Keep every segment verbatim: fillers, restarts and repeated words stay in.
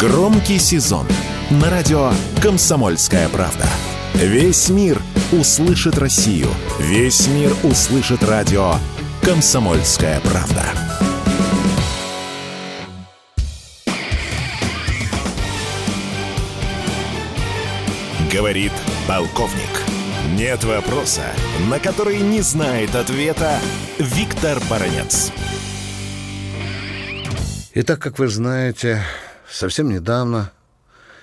Громкий сезон на радио «Комсомольская правда». Весь мир услышит Россию. Весь мир услышит радио «Комсомольская правда». Говорит полковник. Нет вопроса, на который не знает ответа Виктор Баранец. Итак, как вы знаете, совсем недавно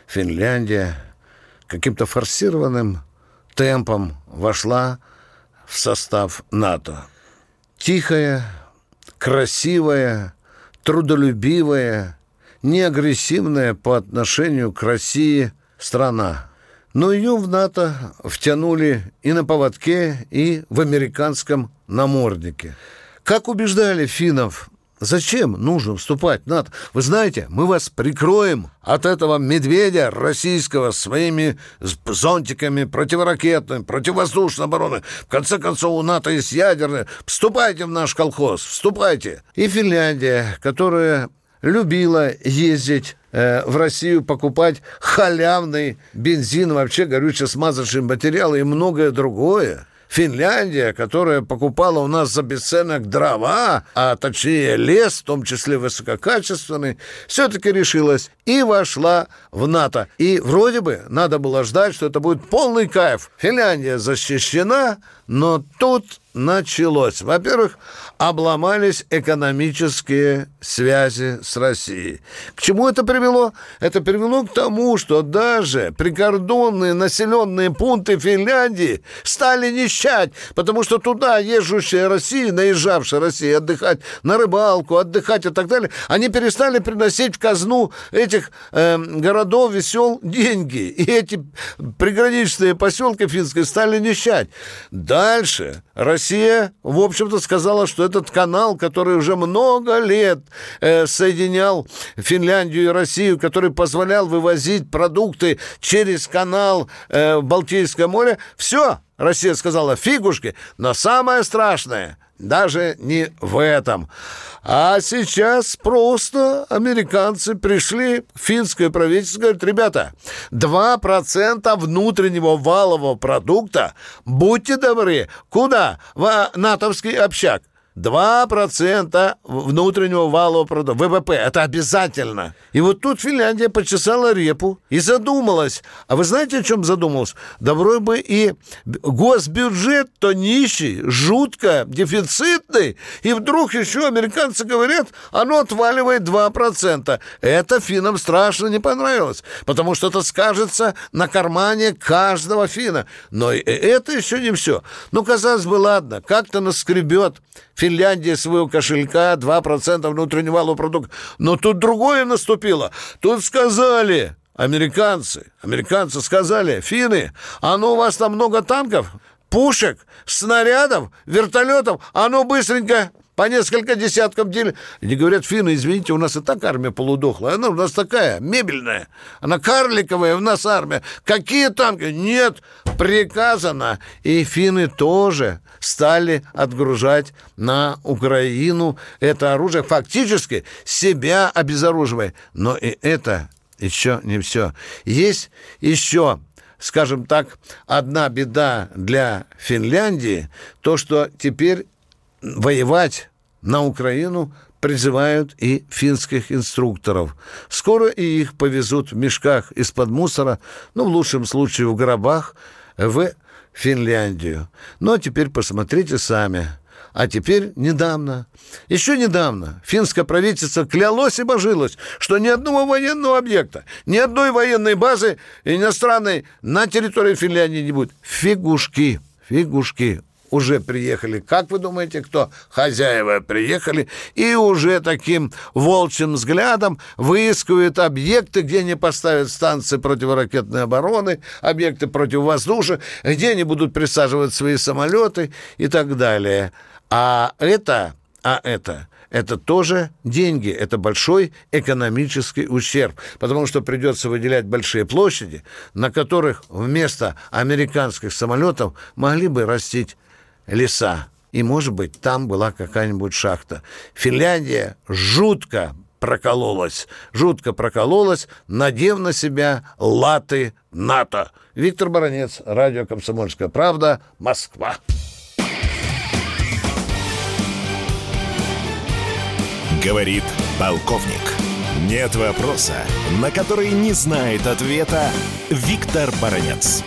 Финляндия каким-то форсированным темпом вошла в состав НАТО. Тихая, красивая, трудолюбивая, неагрессивная по отношению к России страна. Но ее в НАТО втянули и на поводке, и в американском наморднике. Как убеждали финнов, зачем нужно вступать в НАТО? Вы знаете, мы вас прикроем от этого медведя российского своими зонтиками противоракетной, противовоздушной обороны. В конце концов, у НАТО есть ядерная. Вступайте в наш колхоз, вступайте. И Финляндия, которая любила ездить э, в Россию, покупать халявный бензин, вообще горюче-смазочные материалы и многое другое. Финляндия, которая покупала у нас за бесценок дрова, а точнее лес, в том числе высококачественный, все-таки решилась и вошла в НАТО. И вроде бы надо было ждать, что это будет полный кайф. Финляндия защищена, но тут началось. Во-первых, обломались экономические связи с Россией. К чему это привело? Это привело к тому, что даже прикордонные населенные пункты Финляндии стали нищать, потому что туда езжущая Россия, наезжавшая Россия отдыхать на рыбалку, отдыхать и так далее, они перестали приносить в казну этих э, городов, весел деньги. И эти приграничные поселки финские стали нищать. Дальше Россия Россия, в общем-то, сказала, что этот канал, который уже много лет э, соединял Финляндию и Россию, который позволял вывозить продукты через канал э, в Балтийское море, все, Россия сказала, фигушки, но самое страшное даже не в этом. А сейчас просто американцы пришли, финское правительство говорит, ребята, два процента внутреннего валового продукта, будьте добры, куда? В натовский общак. два процента внутреннего валового продукта, вэ вэ пэ, это обязательно. И вот тут Финляндия почесала репу и задумалась. А вы знаете, о чем задумалась? Добро бы и госбюджет-то нищий, жутко дефицитный, и вдруг еще американцы говорят, оно отваливает два процента. Это финнам страшно не понравилось, потому что это скажется на кармане каждого финна. Но это еще не все. Ну, казалось бы, ладно, как-то наскребет Финляндия своего кошелька два процента внутреннего валового продукта. Но тут другое наступило. Тут сказали американцы, американцы сказали, финны, а ну у вас там много танков, пушек, снарядов, вертолетов, а ну быстренько по несколько десятков дел. Они говорят, финны, извините, у нас и так армия полудохлая. Она у нас такая, мебельная. Она карликовая, у нас армия. Какие танки? Нет, приказано. И финны тоже стали отгружать на Украину это оружие, фактически себя обезоруживая. Но и это еще не все. Есть еще, скажем так, одна беда для Финляндии, то, что теперь воевать на Украину призывают и финских инструкторов. Скоро и их повезут в мешках из-под мусора, ну, в лучшем случае в гробах, в Финляндию. Ну, а теперь посмотрите сами. А теперь недавно, еще недавно финское правительство клялось и божилось, что ни одного военного объекта, ни одной военной базы иностранной на территории Финляндии не будет. Фигушки, фигушки. Уже приехали, как вы думаете, кто? Хозяева приехали и уже таким волчьим взглядом выискивают объекты, где не поставят станции противоракетной обороны, объекты противовоздушных, где не будут присаживать свои самолеты и так далее. А это, а это, это тоже деньги, это большой экономический ущерб, потому что придется выделять большие площади, на которых вместо американских самолетов могли бы растить леса. И, может быть, там была какая-нибудь шахта. Финляндия жутко прокололась, жутко прокололась, надев на себя латы НАТО. Виктор Баранец, радио «Комсомольская правда», Москва. Говорит полковник. Нет вопроса, на который не знает ответа Виктор Баранец.